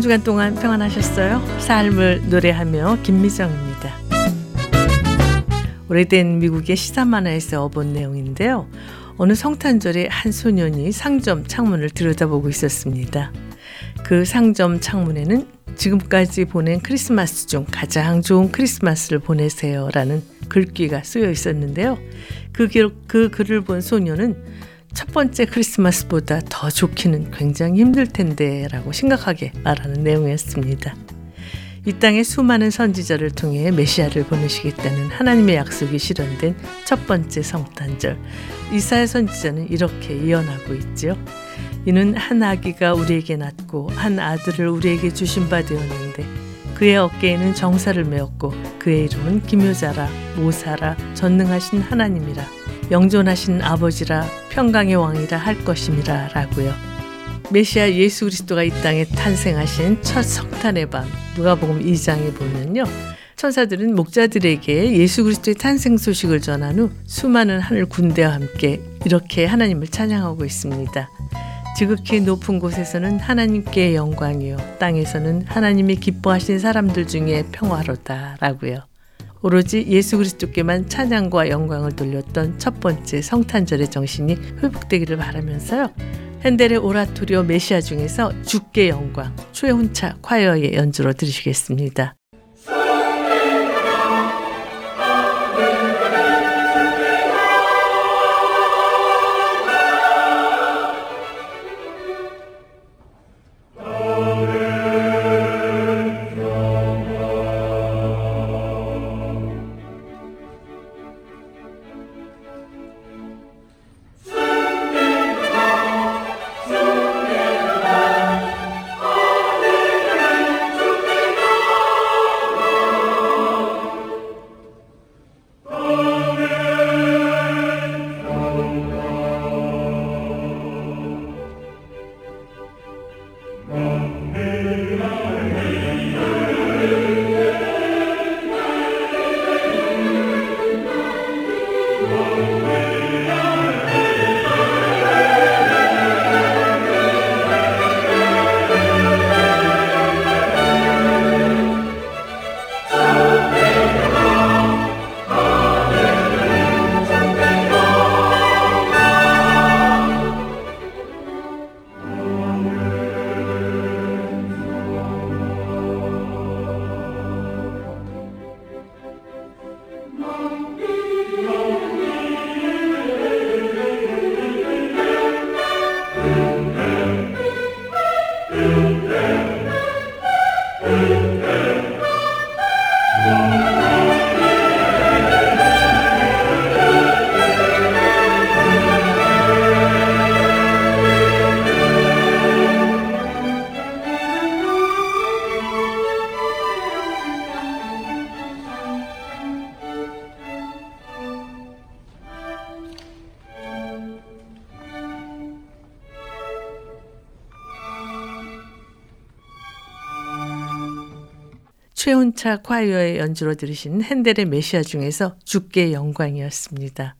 한 주간 동안 평안하셨어요? 삶을 노래하며 김미정입니다. 오래된 미국의 시사 만화에서 본 내용인데요. 어느 성탄절에 한 소년이 상점 창문을 들여다보고 있었습니다. 그 상점 창문에는 지금까지 보낸 크리스마스 중 가장 좋은 크리스마스를 보내세요라는 글귀가 쓰여 있었는데요. 그 글을 본 소녀는 첫 번째 크리스마스보다 더 좋기는 굉장히 힘들 텐데 라고 심각하게 말하는 내용이었습니다. 이 땅의 수많은 선지자를 통해 메시아를 보내시겠다는 하나님의 약속이 실현된 첫 번째 성탄절, 이사야 선지자는 이렇게 예언하고 있지요. 이는 한 아기가 우리에게 낳고 한 아들을 우리에게 주신 바 되었는데 그의 어깨에는 정사를 메었고 그의 이름은 기묘자라 모사라 전능하신 하나님이라 영존하신 아버지라 평강의 왕이라 할 것임이라 라고요. 메시아 예수 그리스도가 이 땅에 탄생하신 첫 성탄의 밤 누가복음 2장에 보면요, 천사들은 목자들에게 예수 그리스도의 탄생 소식을 전한 후 수많은 하늘 군대와 함께 이렇게 하나님을 찬양하고 있습니다. 지극히 높은 곳에서는 하나님께 영광이요 땅에서는 하나님이 기뻐하신 사람들 중에 평화로다 라고요. 오로지 예수 그리스도께만 찬양과 영광을 돌렸던 첫 번째 성탄절의 정신이 회복되기를 바라면서요, 핸델의 오라토리오 메시아 중에서 주께 영광 초회훈차 콰이어의 연주로 들으시겠습니다. 최훈차 콰이어의 연주로 들으신 핸델의 메시아 중에서 주께 영광이었습니다.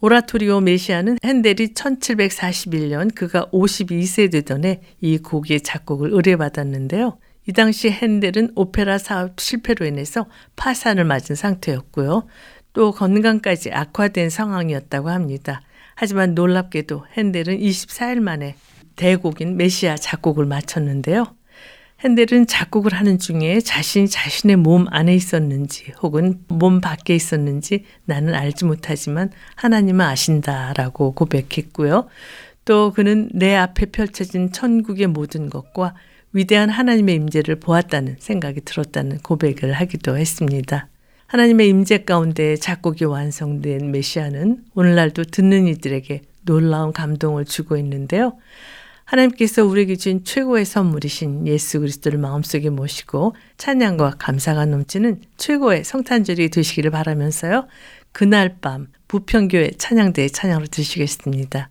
오라토리오 메시아는 핸델이 1741년 그가 52세 되던 해 이 곡의 작곡을 의뢰받았는데요. 이 당시 핸델은 오페라 사업 실패로 인해서 파산을 맞은 상태였고요. 또 건강까지 악화된 상황이었다고 합니다. 하지만 놀랍게도 핸델은 24일 만에 대곡인 메시아 작곡을 마쳤는데요. 핸델은 작곡을 하는 중에 자신이 자신의 몸 안에 있었는지 혹은 몸 밖에 있었는지 나는 알지 못하지만 하나님은 아신다라고 고백했고요. 또 그는 내 앞에 펼쳐진 천국의 모든 것과 위대한 하나님의 임재를 보았다는 생각이 들었다는 고백을 하기도 했습니다. 하나님의 임재 가운데 작곡이 완성된 메시아는 오늘날도 듣는 이들에게 놀라운 감동을 주고 있는데요. 하나님께서 우리에게 준 최고의 선물이신 예수 그리스도를 마음속에 모시고 찬양과 감사가 넘치는 최고의 성탄절이 되시기를 바라면서요. 그날 밤 부평교회 찬양대의 찬양으로 드시겠습니다.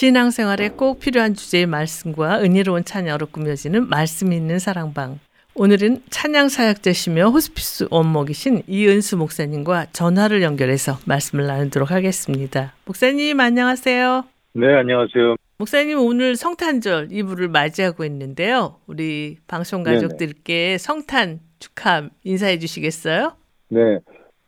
신앙생활에 꼭 필요한 주제의 말씀과 은혜로운 찬양으로 꾸며지는 말씀이 있는 사랑방. 오늘은 찬양사역자시며 호스피스 원목이신 이은수 목사님과 전화를 연결해서 말씀을 나누도록 하겠습니다. 목사님 안녕하세요. 네, 안녕하세요. 목사님 오늘 성탄절 이브를 맞이하고 있는데요. 우리 방송 가족들께 네네. 성탄 축하 인사해 주시겠어요? 네.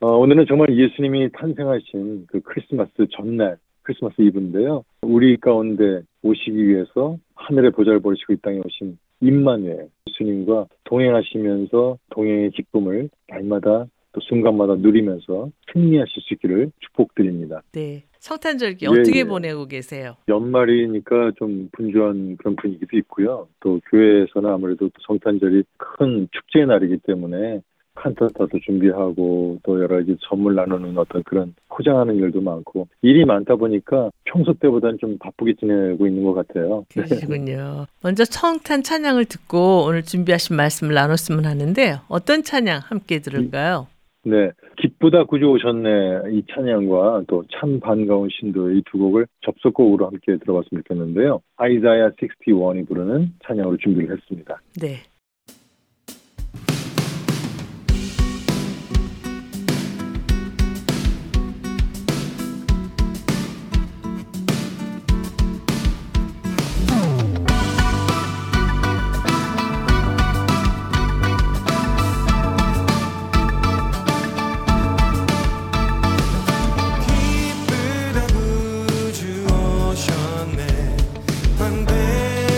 오늘은 정말 예수님이 탄생하신 그 크리스마스 전날 크리스마스 이브인데요. 우리 가운데 오시기 위해서 하늘의 보좌를 버리시고 이 땅에 오신 임마누엘 예수님과 동행하시면서 동행의 기쁨을 날마다 또 순간마다 누리면서 승리하실 수 있기를 축복드립니다. 네. 성탄절기 어떻게 보내고 계세요? 연말이니까 좀 분주한 그런 분위기도 있고요. 또 교회에서는 아무래도 성탄절이 큰 축제의 날이기 때문에 칸타타도 준비하고 또 여러 가지 선물 나누는 어떤 그런 포장하는 일도 많고 일이 많다 보니까 평소 때보다는 좀 바쁘게 지내고 있는 것 같아요. 그러시군요. 먼저 성탄 찬양을 듣고 오늘 준비하신 말씀을 나눴으면 하는데 어떤 찬양 함께 들을까요? 네. 기쁘다 구주 오셨네 이 찬양과 또 참 반가운 신도의 이 두 곡을 접속곡으로 함께 들어봤으면 좋겠는데요. 아이사야 61이 부르는 찬양으로 준비를 했습니다. 네.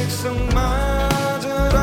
백성마저라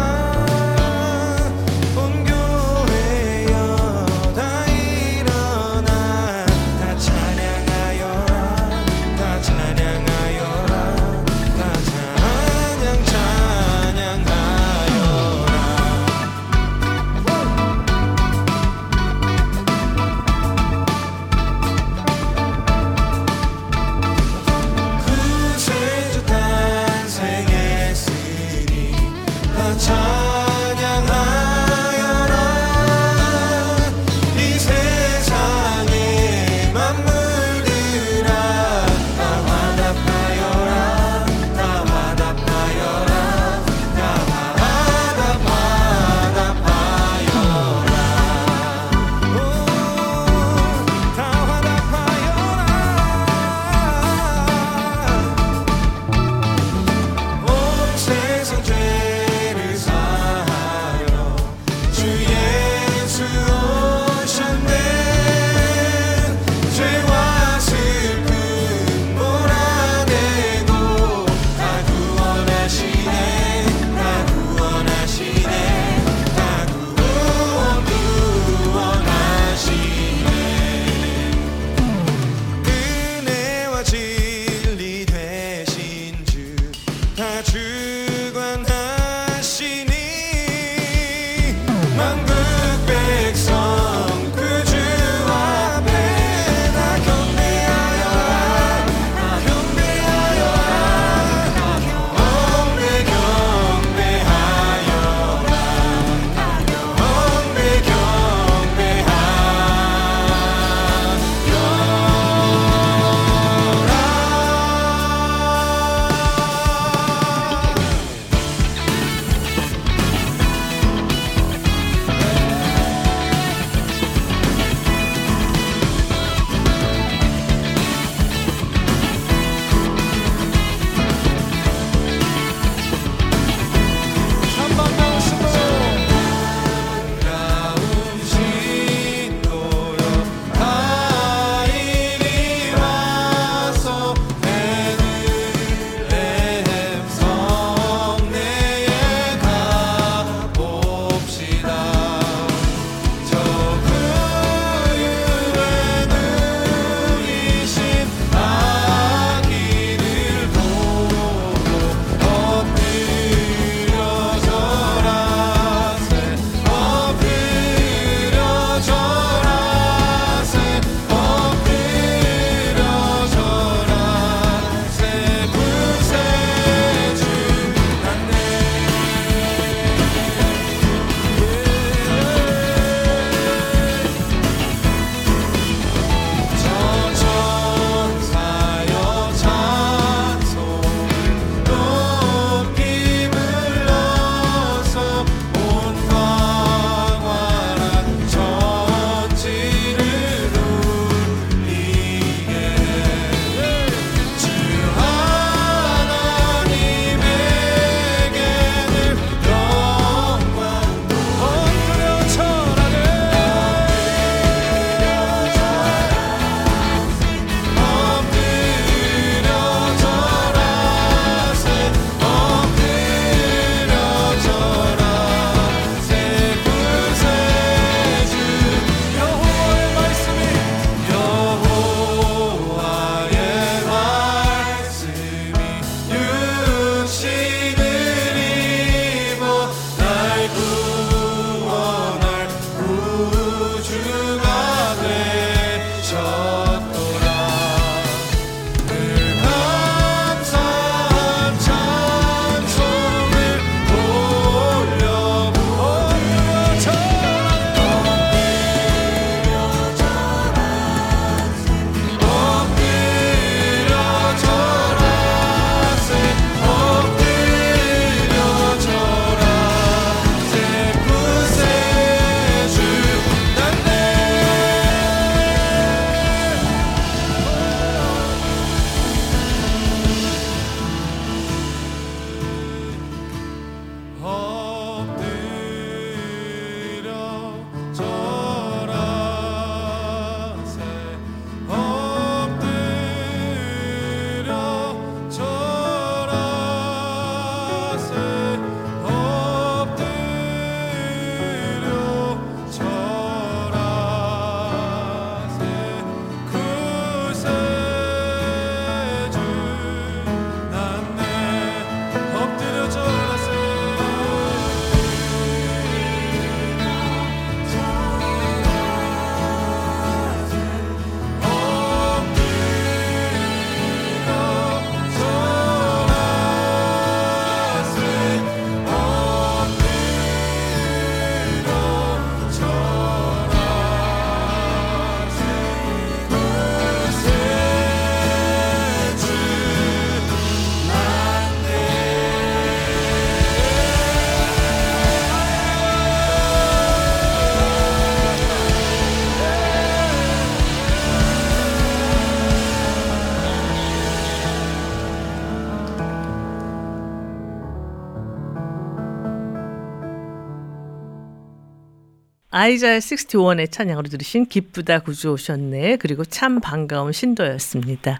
아이자야 61의 찬양으로 들으신 기쁘다 구주 오셨네 그리고 참 반가운 신도였습니다.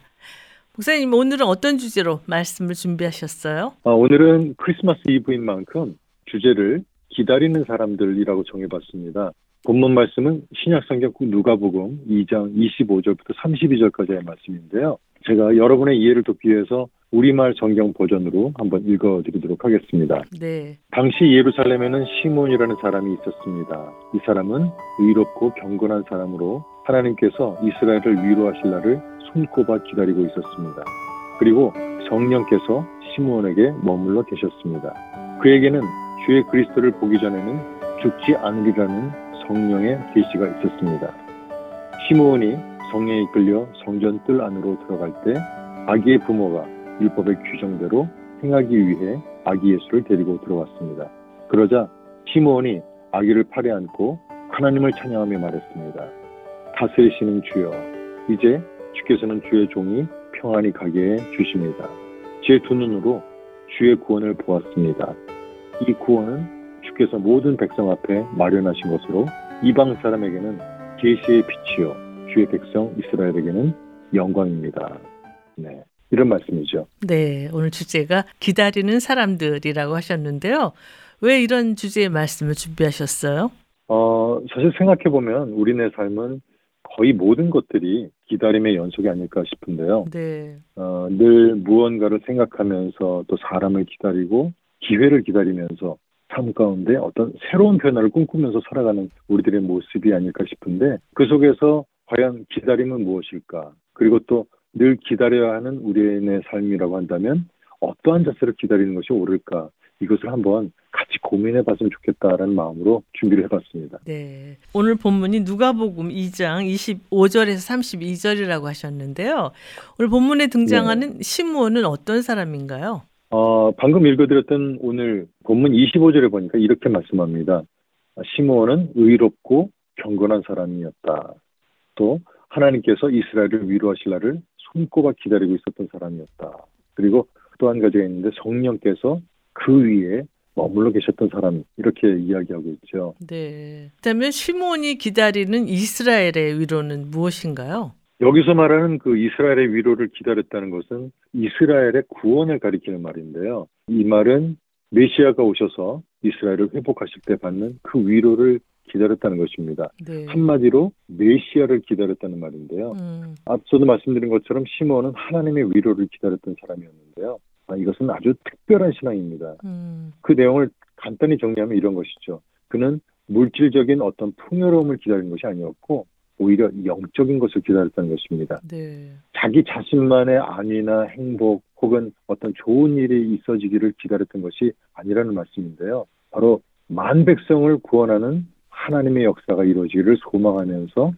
목사님 오늘은 어떤 주제로 말씀을 준비하셨어요? 오늘은 크리스마스 이브인 만큼 주제를 기다리는 사람들이라고 정해봤습니다. 본문 말씀은 신약성경 누가복음 2장 25절부터 32절까지의 말씀인데요. 제가 여러분의 이해를 돕기 위해서 우리말 성경 버전으로 한번 읽어드리도록 하겠습니다. 네. 당시 예루살렘에는 시몬이라는 사람이 있었습니다. 이 사람은 의롭고 경건한 사람으로 하나님께서 이스라엘을 위로하실 날을 손꼽아 기다리고 있었습니다. 그리고 성령께서 시몬에게 머물러 계셨습니다. 그에게는 주의 그리스도를 보기 전에는 죽지 않으리라는 성령의 계시가 있었습니다. 시몬이 성령에 이끌려 성전 뜰 안으로 들어갈 때 아기의 부모가 율법의 규정대로 행하기 위해 아기 예수를 데리고 들어왔습니다. 그러자 시므온이 아기를 팔에 안고 하나님을 찬양하며 말했습니다. 다스리시는 주여, 이제 주께서는 주의 종이 평안히 가게 해주십니다. 제 두 눈으로 주의 구원을 보았습니다. 이 구원은 주께서 모든 백성 앞에 마련하신 것으로 이방 사람에게는 계시의 빛이요 주의 백성 이스라엘에게는 영광입니다. 네. 이런 말씀이죠. 네, 오늘 주제가 기다리는 사람들이라고 하셨는데요. 왜 이런 주제의 말씀을 준비하셨어요? 사실 생각해보면 우리네 삶은 거의 모든 것들이 기다림의 연속이 아닐까 싶은데요. 네. 늘 무언가를 생각하면서 또 사람을 기다리고 기회를 기다리면서 삶 가운데 어떤 새로운 변화를 꿈꾸면서 살아가는 우리들의 모습이 아닐까 싶은데 그 속에서 과연 기다림은 무엇일까? 그리고 또 늘 기다려야 하는 우리의 삶이라고 한다면 어떠한 자세로 기다리는 것이 옳을까? 이것을 한번 같이 고민해봤으면 좋겠다라는 마음으로 준비를 해봤습니다. 네, 오늘 본문이 누가복음 2장 25절에서 32절이라고 하셨는데요. 오늘 본문에 등장하는 시므온은 어떤 사람인가요? 방금 읽어드렸던 오늘 본문 25절에 보니까 이렇게 말씀합니다. 시므온은 의롭고 경건한 사람이었다. 또 하나님께서 이스라엘을 위로하실 날을 손꼽아 기다리고 있었던 사람이었다. 그리고 또 한 가지가 있는데 성령께서 그 위에 머물러 계셨던 사람, 이렇게 이야기하고 있죠. 네. 그렇다면 시몬이 기다리는 이스라엘의 위로는 무엇인가요? 여기서 말하는 그 이스라엘의 위로를 기다렸다는 것은 이스라엘의 구원을 가리키는 말인데요. 이 말은 메시아가 오셔서 이스라엘을 회복하실 때 받는 그 위로를 기다렸다는 것입니다. 네. 한마디로 메시아를 기다렸다는 말인데요. 앞서도 말씀드린 것처럼 시므온은 하나님의 위로를 기다렸던 사람이었는데요. 이것은 아주 특별한 신앙입니다. 그 내용을 간단히 정리하면 이런 것이죠. 그는 물질적인 어떤 풍요로움을 기다린 것이 아니었고 오히려 영적인 것을 기다렸다는 것입니다. 네. 자기 자신만의 안위나 행복 혹은 어떤 좋은 일이 있어지기를 기다렸던 것이 아니라는 말씀인데요. 바로 만 백성을 구원하는 하나님의 역사가 이루어지기를 소망하면서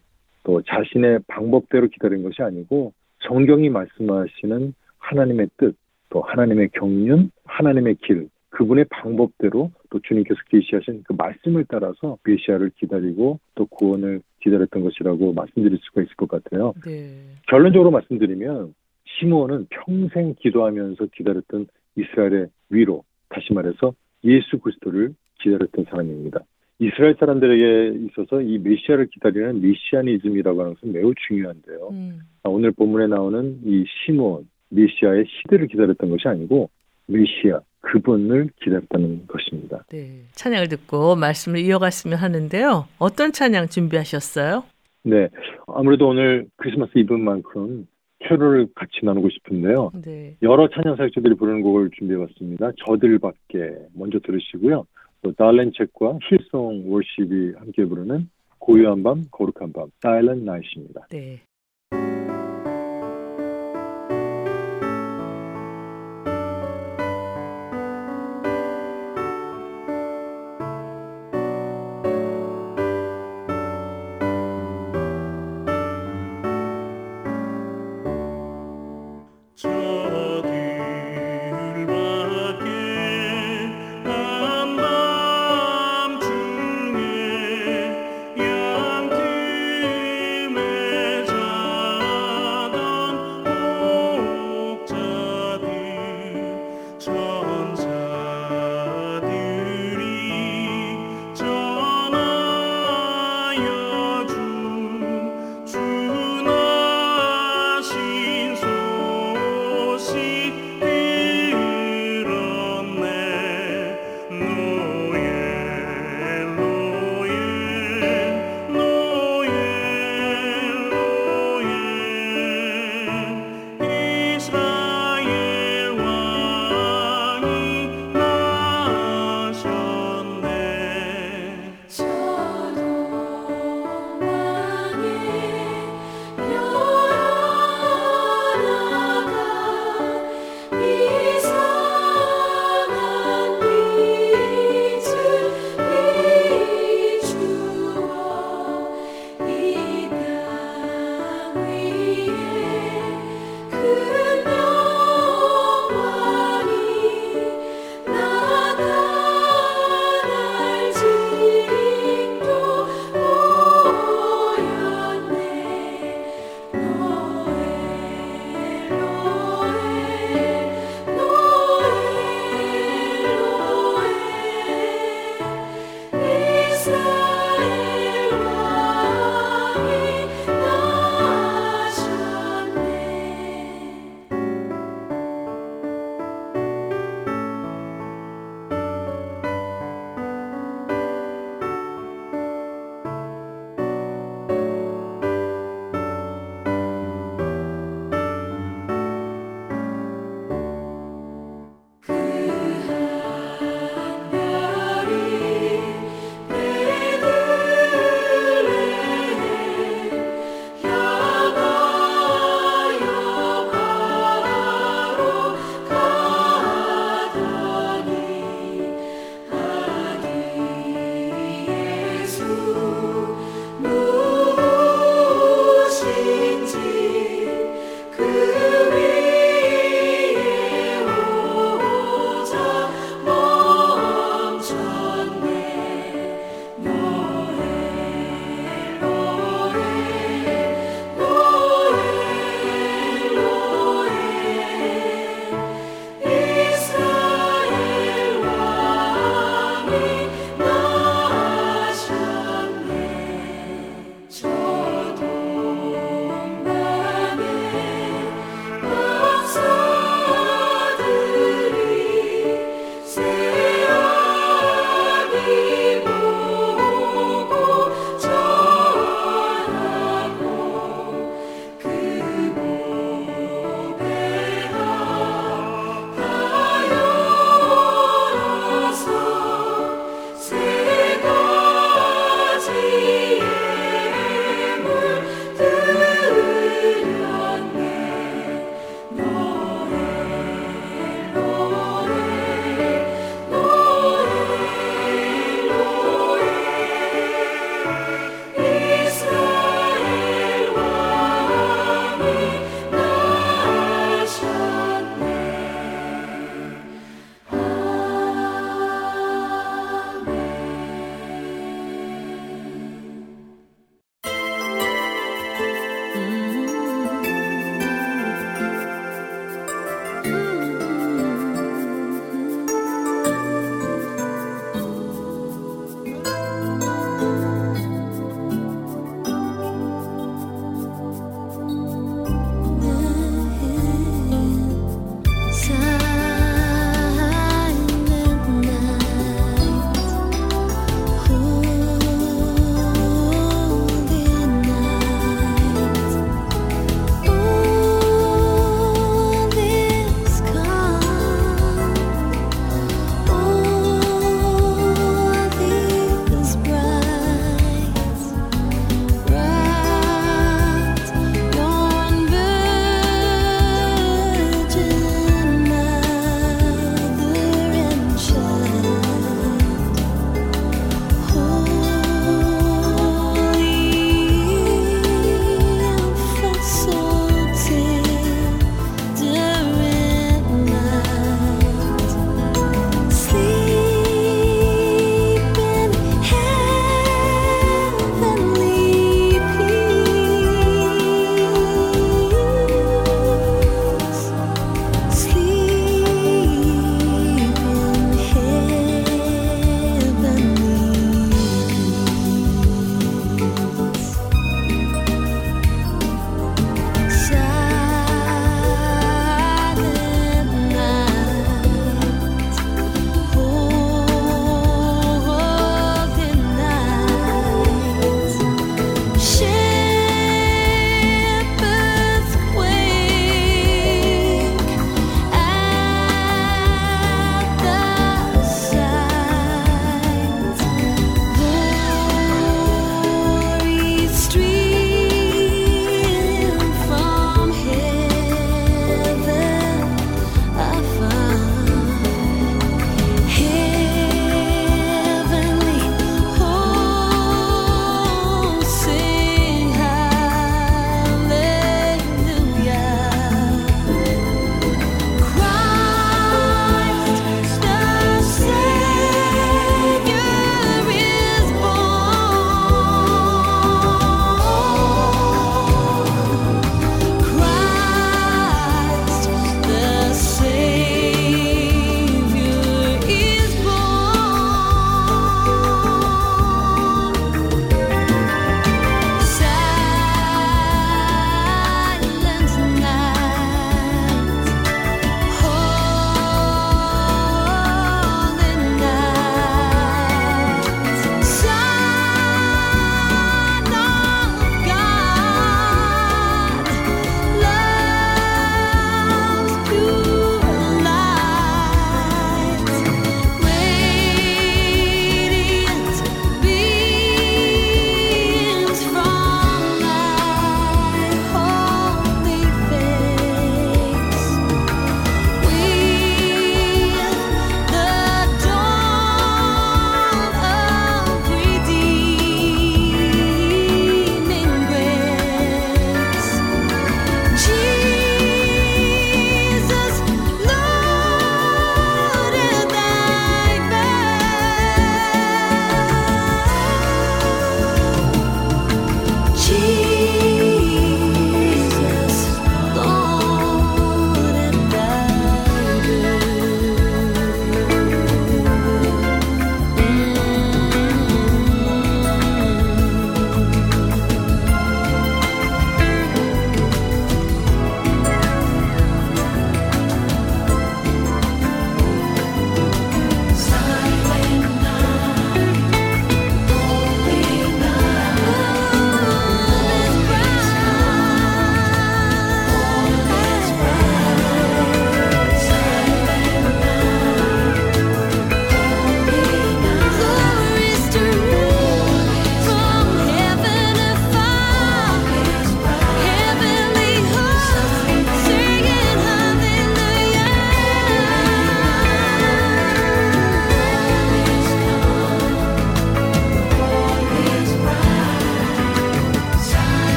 또 자신의 방법대로 기다린 것이 아니고 성경이 말씀하시는 하나님의 뜻, 또 하나님의 경륜, 하나님의 길, 그분의 방법대로 또 주님께서 계시하신 그 말씀을 따라서 메시아를 기다리고 또 구원을 기다렸던 것이라고 말씀드릴 수가 있을 것 같아요. 네. 결론적으로 말씀드리면 시므온은 평생 기도하면서 기다렸던 이스라엘의 위로, 다시 말해서 예수 그리스도를 기다렸던 사람입니다. 이스라엘 사람들에게 있어서 이 메시아를 기다리는 메시아니즘이라고 하는 것은 매우 중요한데요. 오늘 본문에 나오는 이 시므온, 메시아의 시대를 기다렸던 것이 아니고 메시아, 그분을 기다렸다는 것입니다. 네, 찬양을 듣고 말씀을 이어갔으면 하는데요. 어떤 찬양 준비하셨어요? 네, 아무래도 오늘 크리스마스 이브만큼 캐롤을 같이 나누고 싶은데요. 네. 여러 찬양 사역자들이 부르는 곡을 준비해봤습니다. 저들밖에 먼저 들으시고요. 또 달렌책과 힐송 월십이 함께 부르는 고요한 밤, 거룩한 밤, Silent Night입니다. 네.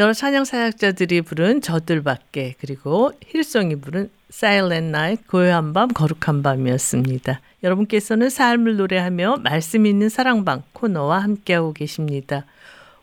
여러 찬양 사역자들이 부른 저들 밖에, 그리고 힐송이 부른 Silent Night, 고요한 밤, 거룩한 밤이었습니다. 여러분께서는 삶을 노래하며 말씀 있는 사랑방 코너와 함께하고 계십니다.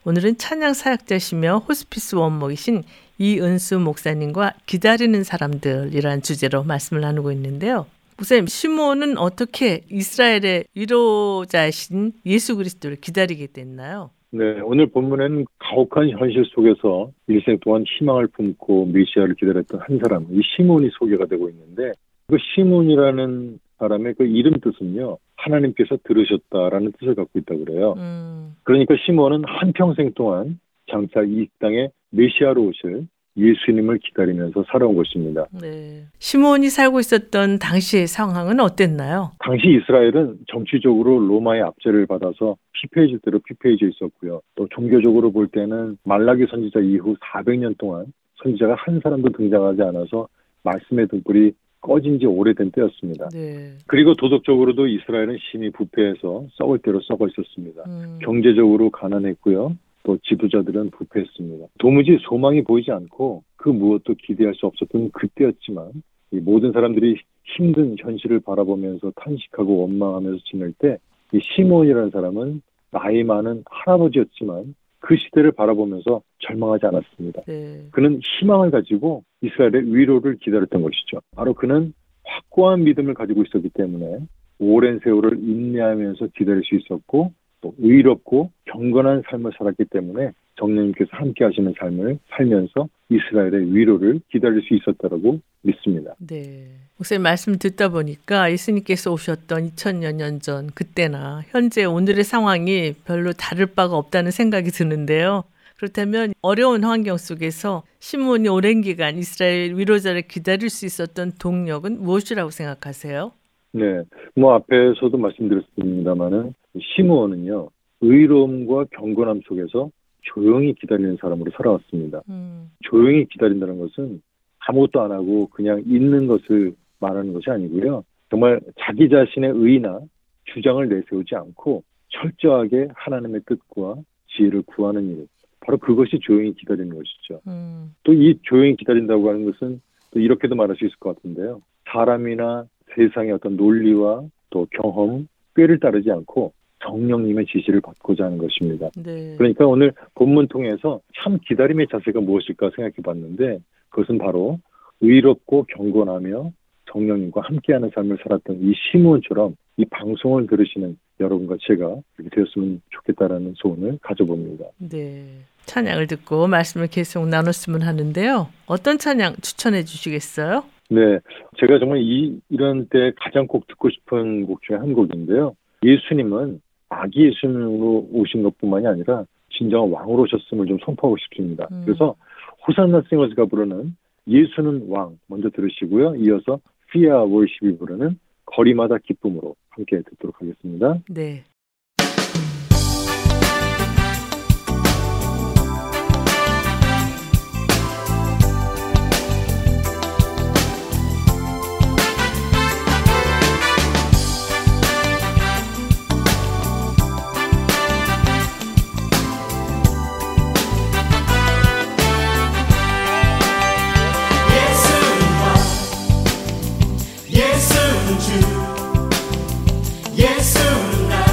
오늘은 찬양 사역자시며 호스피스 원목이신 이은수 목사님과 기다리는 사람들이란 주제로 말씀을 나누고 있는데요. 목사님, 시므온은 어떻게 이스라엘의 위로자이신 예수 그리스도를 기다리게 됐나요? 네, 오늘 본문에는 가혹한 현실 속에서 일생 동안 희망을 품고 메시아를 기다렸던 한 사람, 이 시므온이 소개가 되고 있는데, 그 시므온이라는 사람의 그 이름 뜻은요, 하나님께서 들으셨다라는 뜻을 갖고 있다고 그래요. 그러니까 시므온은 한평생 동안 장차 이 땅에 메시아로 오실 예수님을 기다리면서 살아온 것입니다. 네. 시므온이 살고 있었던 당시의 상황은 어땠나요? 당시 이스라엘은 정치적으로 로마의 압제를 받아서 피폐해질 대로 피폐해져 있었고요. 또 종교적으로 볼 때는 말라기 선지자 이후 400년 동안 선지자가 한 사람도 등장하지 않아서 말씀의 등불이 꺼진 지 오래된 때였습니다. 네. 그리고 도덕적으로도 이스라엘은 심히 부패해서 썩을 대로 썩어 있었습니다. 경제적으로 가난했고요. 또 지도자들은 부패했습니다. 도무지 소망이 보이지 않고 그 무엇도 기대할 수 없었던 그때였지만, 이 모든 사람들이 힘든 현실을 바라보면서 탄식하고 원망하면서 지낼 때 이 시므온이라는 사람은 나이 많은 할아버지였지만 그 시대를 바라보면서 절망하지 않았습니다. 네. 그는 희망을 가지고 이스라엘의 위로를 기다렸던 것이죠. 바로 그는 확고한 믿음을 가지고 있었기 때문에 오랜 세월을 인내하면서 기다릴 수 있었고, 또 의롭고 경건한 삶을 살았기 때문에 성령님께서 함께 하시는 삶을 살면서 이스라엘의 위로를 기다릴 수 있었다고 믿습니다. 네, 목사님 말씀 듣다 보니까 예수님께서 오셨던 2000년 전 그때나 현재 오늘의 상황이 별로 다를 바가 없다는 생각이 드는데요. 그렇다면 어려운 환경 속에서 시므온이 오랜 기간 이스라엘 위로자를 기다릴 수 있었던 동력은 무엇이라고 생각하세요? 네, 뭐 앞에서도 말씀드렸습니다만은 시므온은요, 의로움과 경건함 속에서 조용히 기다리는 사람으로 살아왔습니다. 조용히 기다린다는 것은 아무것도 안 하고 그냥 있는 것을 말하는 것이 아니고요. 정말 자기 자신의 의나 주장을 내세우지 않고 철저하게 하나님의 뜻과 지혜를 구하는 일, 바로 그것이 조용히 기다리는 것이죠. 또 이 조용히 기다린다고 하는 것은 또 이렇게도 말할 수 있을 것 같은데요. 사람이나 세상의 어떤 논리와 또 경험, 꾀를 따르지 않고 성령님의 지시를 받고자 하는 것입니다. 네. 그러니까 오늘 본문 통해서 참 기다림의 자세가 무엇일까 생각해 봤는데, 그것은 바로 의롭고 경건하며 성령님과 함께하는 삶을 살았던 이 시므온처럼 이 방송을 들으시는 여러분과 제가 이렇게 되었으면 좋겠다라는 소원을 가져봅니다. 네, 찬양을 듣고 말씀을 계속 나눴으면 하는데요. 어떤 찬양 추천해 주시겠어요? 네, 제가 정말 이런 때 가장 꼭 듣고 싶은 곡 중에 한 곡인데요. 예수님은 아기 예수님으로 오신 것뿐만이 아니라 진정한 왕으로 오셨음을 좀 선포하고 싶습니다. 그래서 호산나 싱어즈가 부르는 예수는 왕 먼저 들으시고요. 이어서 피아 월십이 부르는 거리마다 기쁨으로 함께 듣도록 하겠습니다. 네. 예수는 주 예수는 나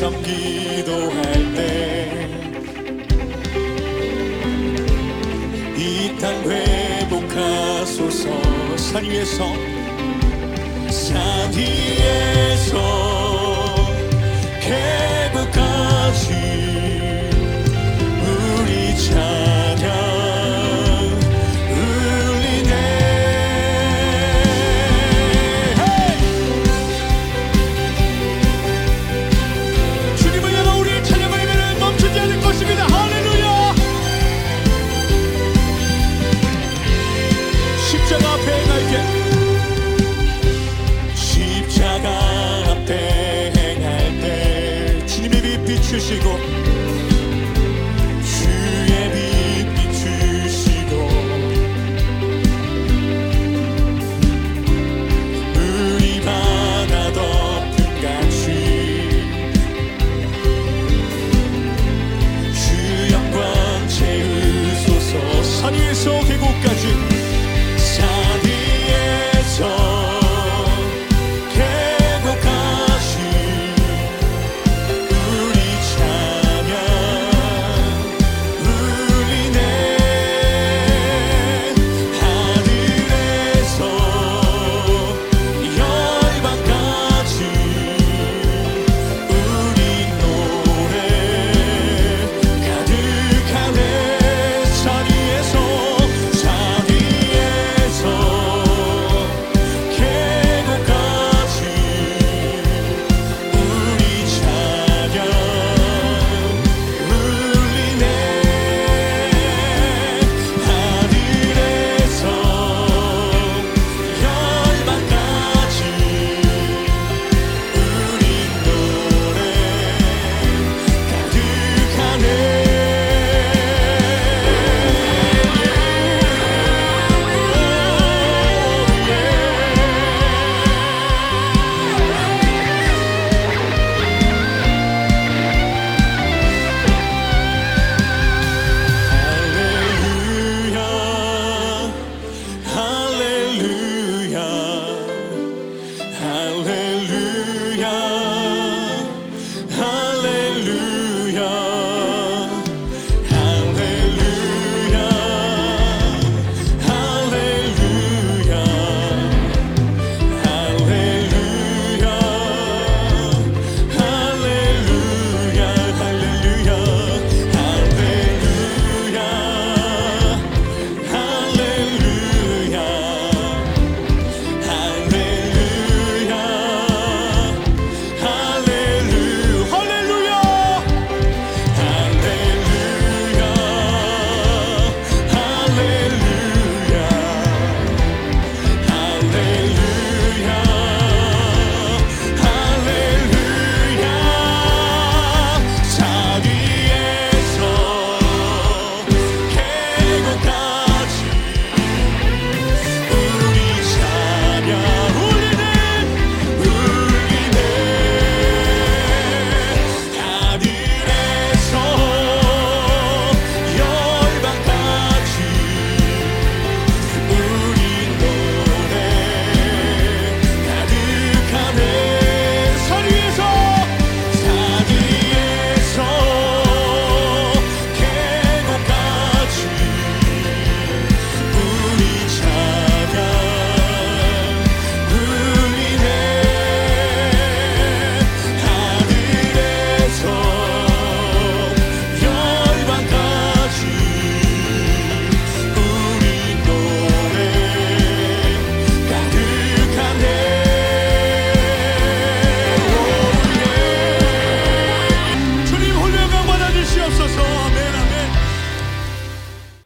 항상 기도할 때 이 땅 회복하소서. 산 위에서 해부까지 우리 찬양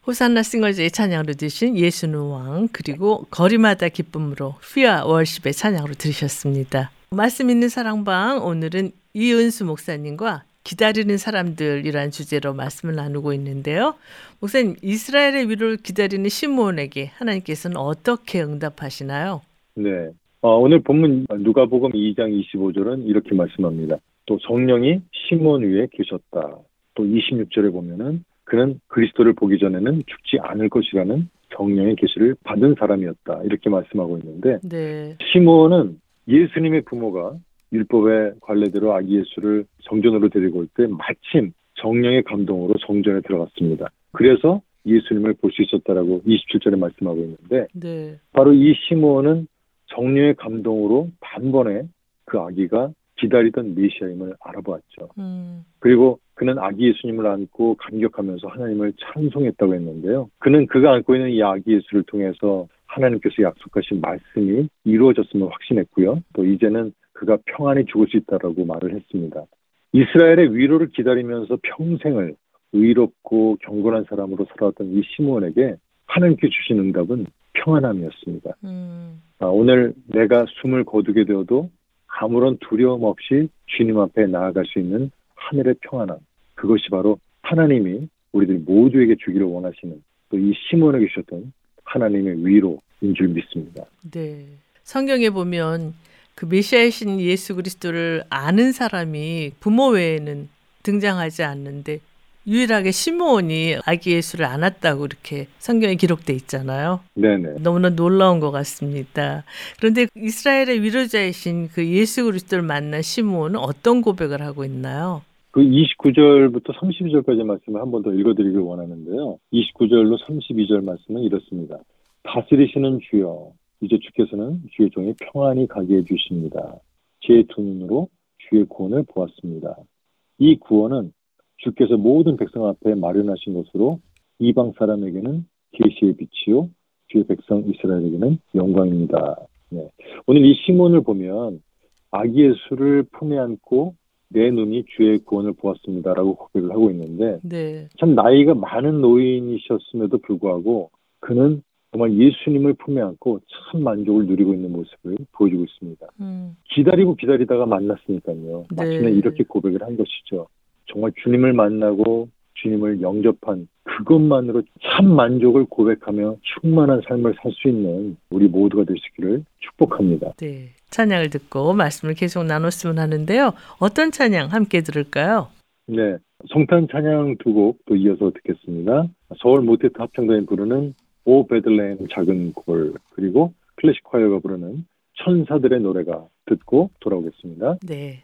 호산나 싱어즈의 찬양으로 들으신 예수는 왕, 그리고 거리마다 기쁨으로 휘와 월십의 찬양으로 들으셨습니다. 말씀 있는 사랑방, 오늘은 이은수 목사님과 기다리는 사람들이란 주제로 말씀을 나누고 있는데요. 목사님, 이스라엘의 위로를 기다리는 시므온에게 하나님께서는 어떻게 응답하시나요? 네, 오늘 본문 누가복음 2장 25절은 이렇게 말씀합니다. 또 성령이 시므온 위에 계셨다. 또 26절에 보면은 그는 그리스도를 보기 전에는 죽지 않을 것이라는 성령의 계시를 받은 사람이었다, 이렇게 말씀하고 있는데, 네. 시므온은 예수님의 부모가 율법의 관례대로 아기 예수를 성전으로 데리고 올 때 마침 성령의 감동으로 성전에 들어갔습니다. 그래서 예수님을 볼 수 있었다라고 27절에 말씀하고 있는데 네. 바로 이 시므온은 성령의 감동으로 단번에 그 아기가 기다리던 메시아임을 알아보았죠. 그리고 그는 아기 예수님을 안고 감격하면서 하나님을 찬송했다고 했는데요. 그는 그가 안고 있는 이 아기 예수를 통해서 하나님께서 약속하신 말씀이 이루어졌음을 확신했고요. 또 이제는 그가 평안히 죽을 수 있다라고 말을 했습니다. 이스라엘의 위로를 기다리면서 평생을 의롭고 경건한 사람으로 살아왔던 이 시므온에게 하나님께 주신 응답은 평안함이었습니다. 오늘 내가 숨을 거두게 되어도 아무런 두려움 없이 주님 앞에 나아갈 수 있는 하늘의 평안함, 그것이 바로 하나님이 우리들 모두에게 주기를 원하시는 또 이 시므온에게 주셨던 하나님의 위로인 줄 믿습니다. 네, 성경에 보면 그 메시아이신 예수 그리스도를 아는 사람이 부모 외에는 등장하지 않는데 유일하게 시므온이 아기 예수를 안았다고 이렇게 성경에 기록돼 있잖아요. 네네. 너무나 놀라운 것 같습니다. 그런데 이스라엘의 위로자이신 그 예수 그리스도를 만난 시므온은 어떤 고백을 하고 있나요? 그 29절부터 32절까지 말씀을 한 번 더 읽어드리길 원하는데요. 29절로 32절 말씀은 이렇습니다. 다스리시는 주여, 이제 주께서는 주의 종이 평안히 가게 해주십니다. 제 두 눈으로 주의 구원을 보았습니다. 이 구원은 주께서 모든 백성 앞에 마련하신 것으로 이방 사람에게는 계시의 빛이요 주의 백성 이스라엘에게는 영광입니다. 네. 오늘 이 시므온을 보면 아기 예수를 품에 안고 내 눈이 주의 구원을 보았습니다라고 고백을 하고 있는데 네. 참 나이가 많은 노인이셨음에도 불구하고 그는 정말 예수님을 품에 안고 참 만족을 누리고 있는 모습을 보여주고 있습니다. 기다리고 기다리다가 만났으니까요. 마침내 네. 이렇게 고백을 한 것이죠. 정말 주님을 만나고 주님을 영접한 그것만으로 참 만족을 고백하며 충만한 삶을 살 수 있는 우리 모두가 되시기를 축복합니다. 네, 찬양을 듣고 말씀을 계속 나눴으면 하는데요. 어떤 찬양 함께 들을까요? 네, 성탄 찬양 두 곡 또 이어서 듣겠습니다. 서울 모태트 합창단이 부르는 오 베들레헴 작은 골 그리고 클래식 콰이어가 부르는 천사들의 노래가 듣고 돌아오겠습니다. 네.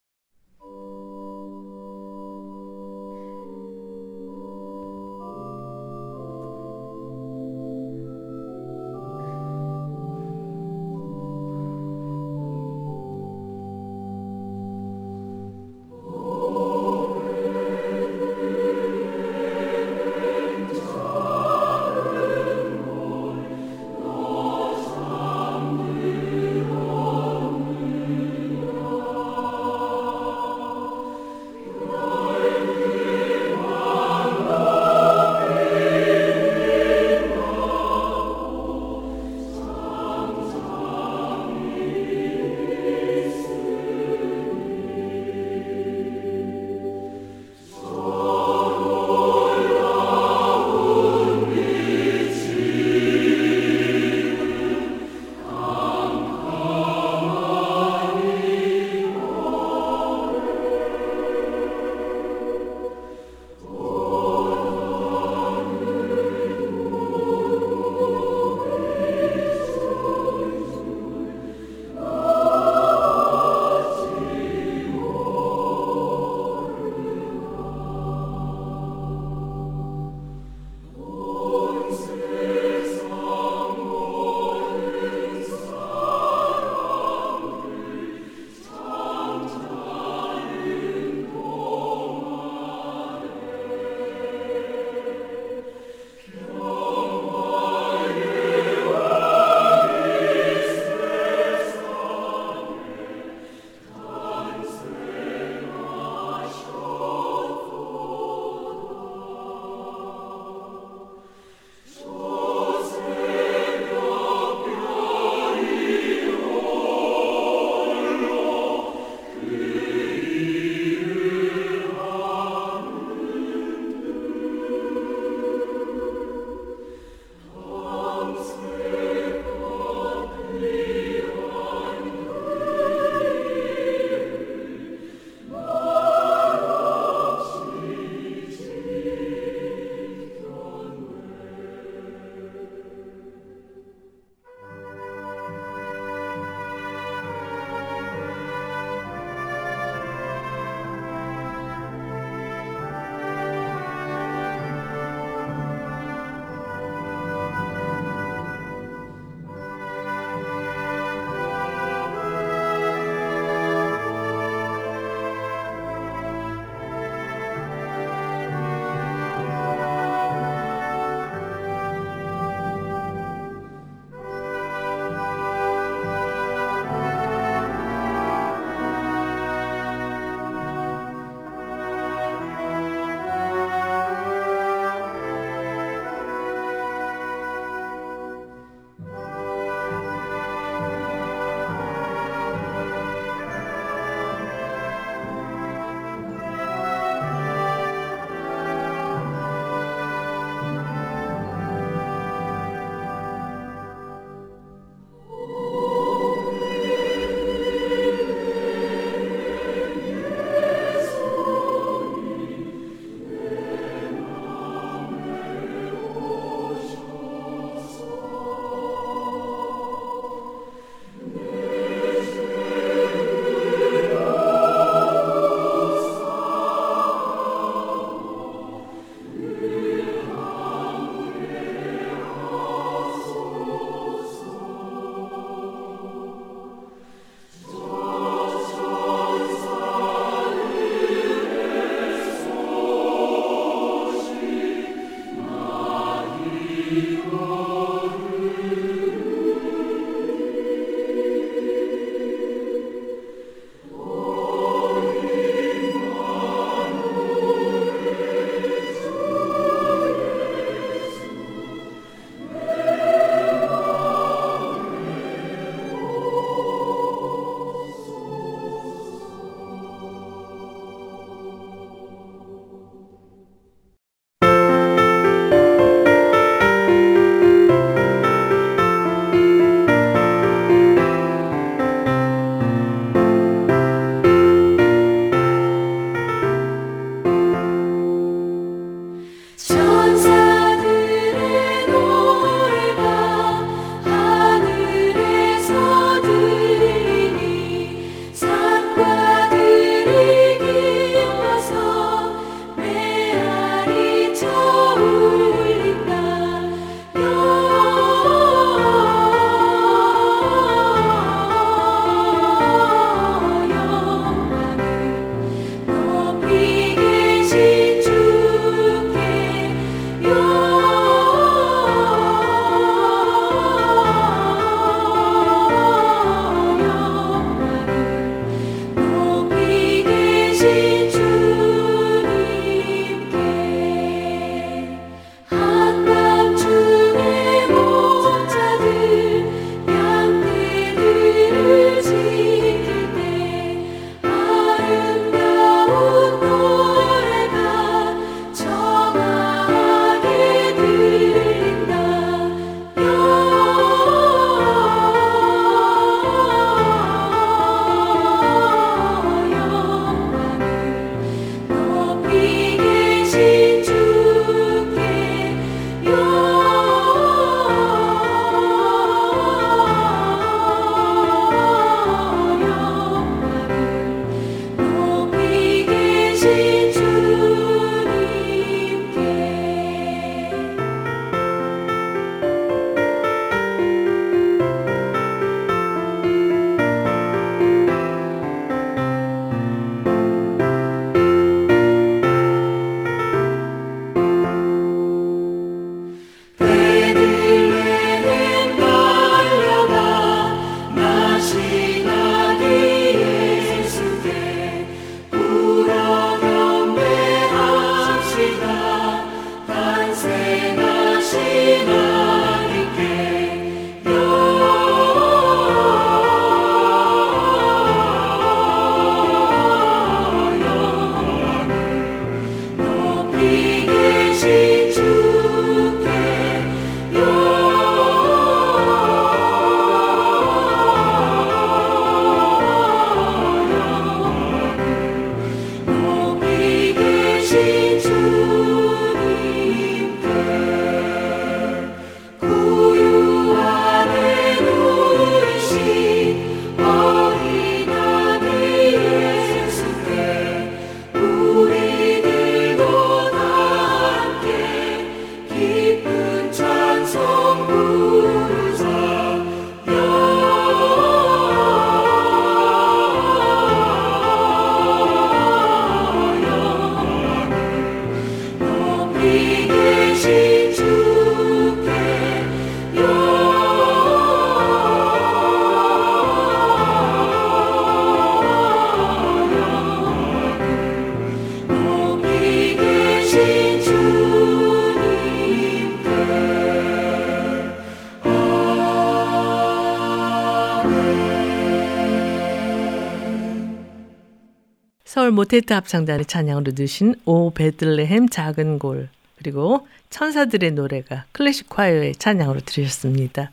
서울 모테트 합창단의 찬양으로 드신 오 베들레헴 작은 골, 그리고 천사들의 노래가 클래식 콰이어의 찬양으로 들으셨습니다.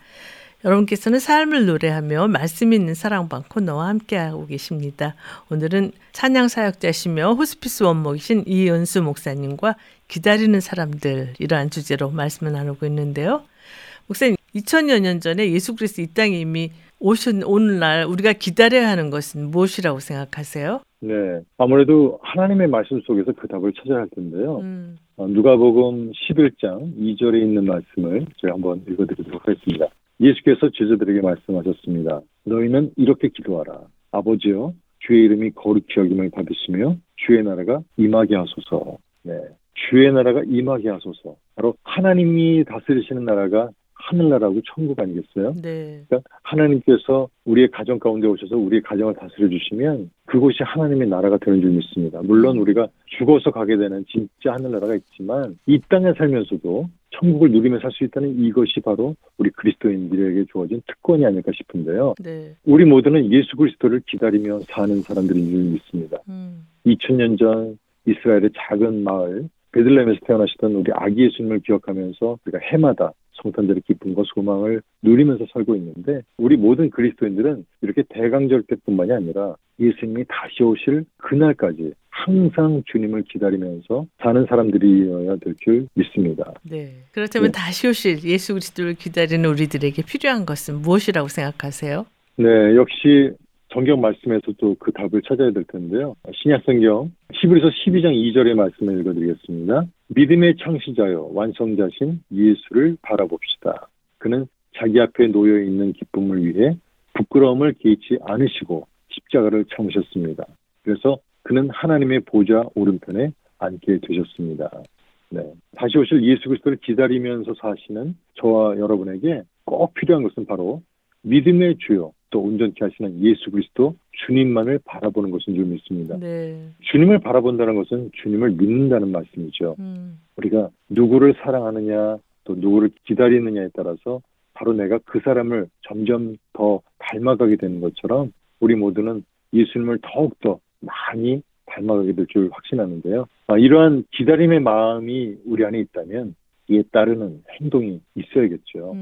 여러분께서는 삶을 노래하며 말씀 있는 사랑방 코너와 함께하고 계십니다. 오늘은 찬양 사역자시며 호스피스 원목이신 이은수 목사님과 기다리는 사람들, 이러한 주제로 말씀을 나누고 있는데요. 목사님, 2000여 년 전에 예수 그리스도 이 땅에 이미 오신 오늘날 우리가 기다려야 하는 것은 무엇이라고 생각하세요? 네, 아무래도 하나님의 말씀 속에서 그 답을 찾아야 할 텐데요. 누가복음 11장 2절에 있는 말씀을 제가 한번 읽어드리도록 하겠습니다. 예수께서 제자들에게 말씀하셨습니다. 너희는 이렇게 기도하라. 아버지여, 주의 이름이 거룩히 여김을 받으시며 주의 나라가 임하게 하소서. 네, 주의 나라가 임하게 하소서. 바로 하나님이 다스리시는 나라가 하늘나라고 천국 아니겠어요? 네. 그러니까 하나님께서 우리의 가정 가운데 오셔서 우리의 가정을 다스려 주시면 그곳이 하나님의 나라가 되는 줄 믿습니다. 물론 우리가 죽어서 가게 되는 진짜 하늘나라가 있지만 이 땅에 살면서도 천국을 누리며 살 수 있다는 이것이 바로 우리 그리스도인들에게 주어진 특권이 아닐까 싶은데요. 네. 우리 모두는 예수 그리스도를 기다리며 사는 사람들인 줄 믿습니다. 2000년 전 이스라엘의 작은 마을 베들레헴에서 태어나시던 우리 아기 예수님을 기억하면서 우리가 해마다 성탄절의 기쁨과 소망을 누리면서 살고 있는데, 우리 모든 그리스도인들은 이렇게 대강절 때뿐만이 아니라 예수님이 다시 오실 그날까지 항상 주님을 기다리면서 사는 사람들이어야 될 줄 믿습니다. 네, 그렇다면 네. 다시 오실 예수 그리스도를 기다리는 우리들에게 필요한 것은 무엇이라고 생각하세요? 네, 역시 성경 말씀에서도 그 답을 찾아야 될 텐데요. 신약성경 히브리서 12장 2절의 말씀을 읽어드리겠습니다. 믿음의 창시자여 완성자신 예수를 바라봅시다. 그는 자기 앞에 놓여있는 기쁨을 위해 부끄러움을 개의치 않으시고 십자가를 참으셨습니다. 그래서 그는 하나님의 보좌 오른편에 앉게 되셨습니다. 네, 다시 오실 예수 그리스도를 기다리면서 사시는 저와 여러분에게 꼭 필요한 것은 바로 믿음의 주요 또 온전케 하시는 예수 그리스도 주님만을 바라보는 것인 줄 믿습니다. 네. 주님을 바라본다는 것은 주님을 믿는다는 말씀이죠. 우리가 누구를 사랑하느냐 또 누구를 기다리느냐에 따라서 바로 내가 그 사람을 점점 더 닮아가게 되는 것처럼 우리 모두는 예수님을 더욱더 많이 닮아가게 될 줄 확신하는데요. 이러한 기다림의 마음이 우리 안에 있다면 이에 따르는 행동이 있어야겠죠.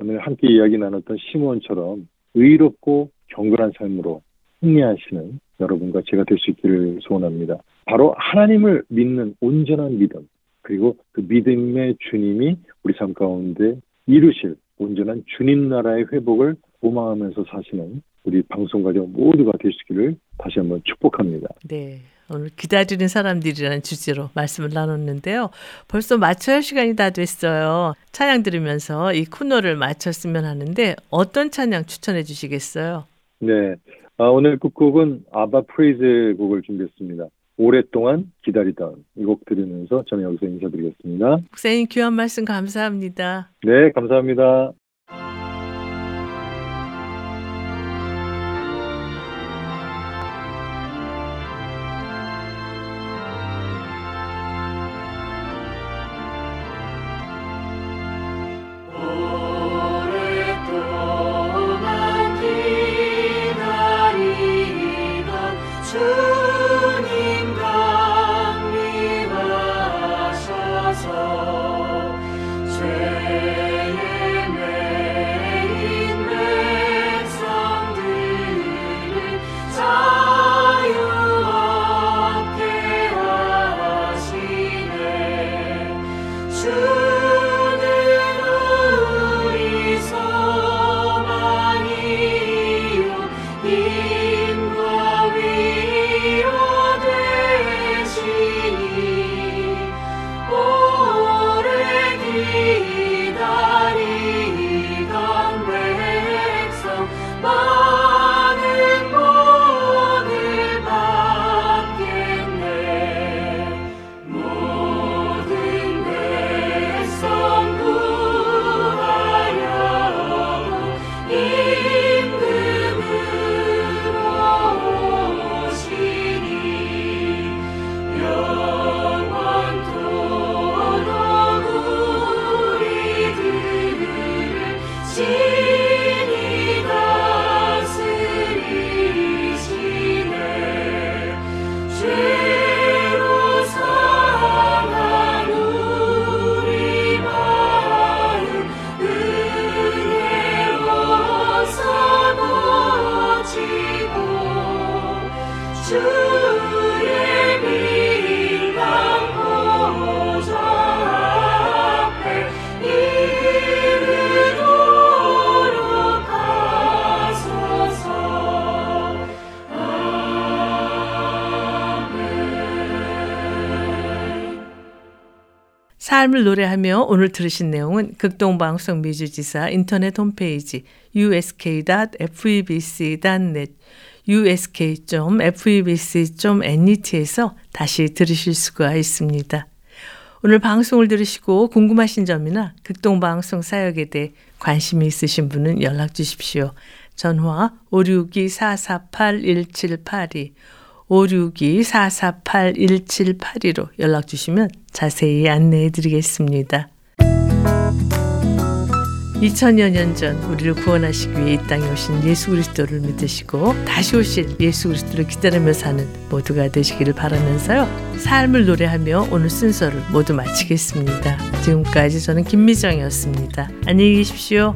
오늘 함께 이야기 나눴던 시므온처럼 의롭고 경건한 삶으로 승리하시는 여러분과 제가 될 수 있기를 소원합니다. 바로 하나님을 믿는 온전한 믿음, 그리고 그 믿음의 주님이 우리 삶 가운데 이루실 온전한 주님 나라의 회복을 소망하면서 사시는 우리 방송가족 모두가 될 수 있기를 다시 한번 축복합니다. 네, 오늘 기다리는 사람들이라는 주제로 말씀을 나눴는데요. 벌써 마쳐야 할 시간이 다 됐어요. 찬양 들으면서 이 코너를 마쳤으면 하는데 어떤 찬양 추천해 주시겠어요? 네, 오늘 끝곡은 아바 프레이즈의 곡을 준비했습니다. 오랫동안 기다리던 이 곡 들으면서 저는 여기서 인사드리겠습니다. 목사님, 귀한 말씀 감사합니다. 네, 감사합니다. 삶을 노래하며 오늘 들으신 내용은 극동방송 미주지사 인터넷 홈페이지 usk.febc.net usk.febc.net에서 다시 들으실 수가 있습니다. 오늘 방송을 들으시고 궁금하신 점이나 극동방송 사역에 대해 관심이 있으신 분은 연락 주십시오. 전화 562-448-1782 562-448-1782로 연락 주시면 자세히 안내해 드리겠습니다. 2000여 년 전 우리를 구원하시기 위해 이 땅에 오신 예수 그리스도를 믿으시고 다시 오실 예수 그리스도를 기다리며 사는 모두가 되시기를 바라면서요. 삶을 노래하며 오늘 순서를 모두 마치겠습니다. 지금까지 저는 김미정이었습니다. 안녕히 계십시오.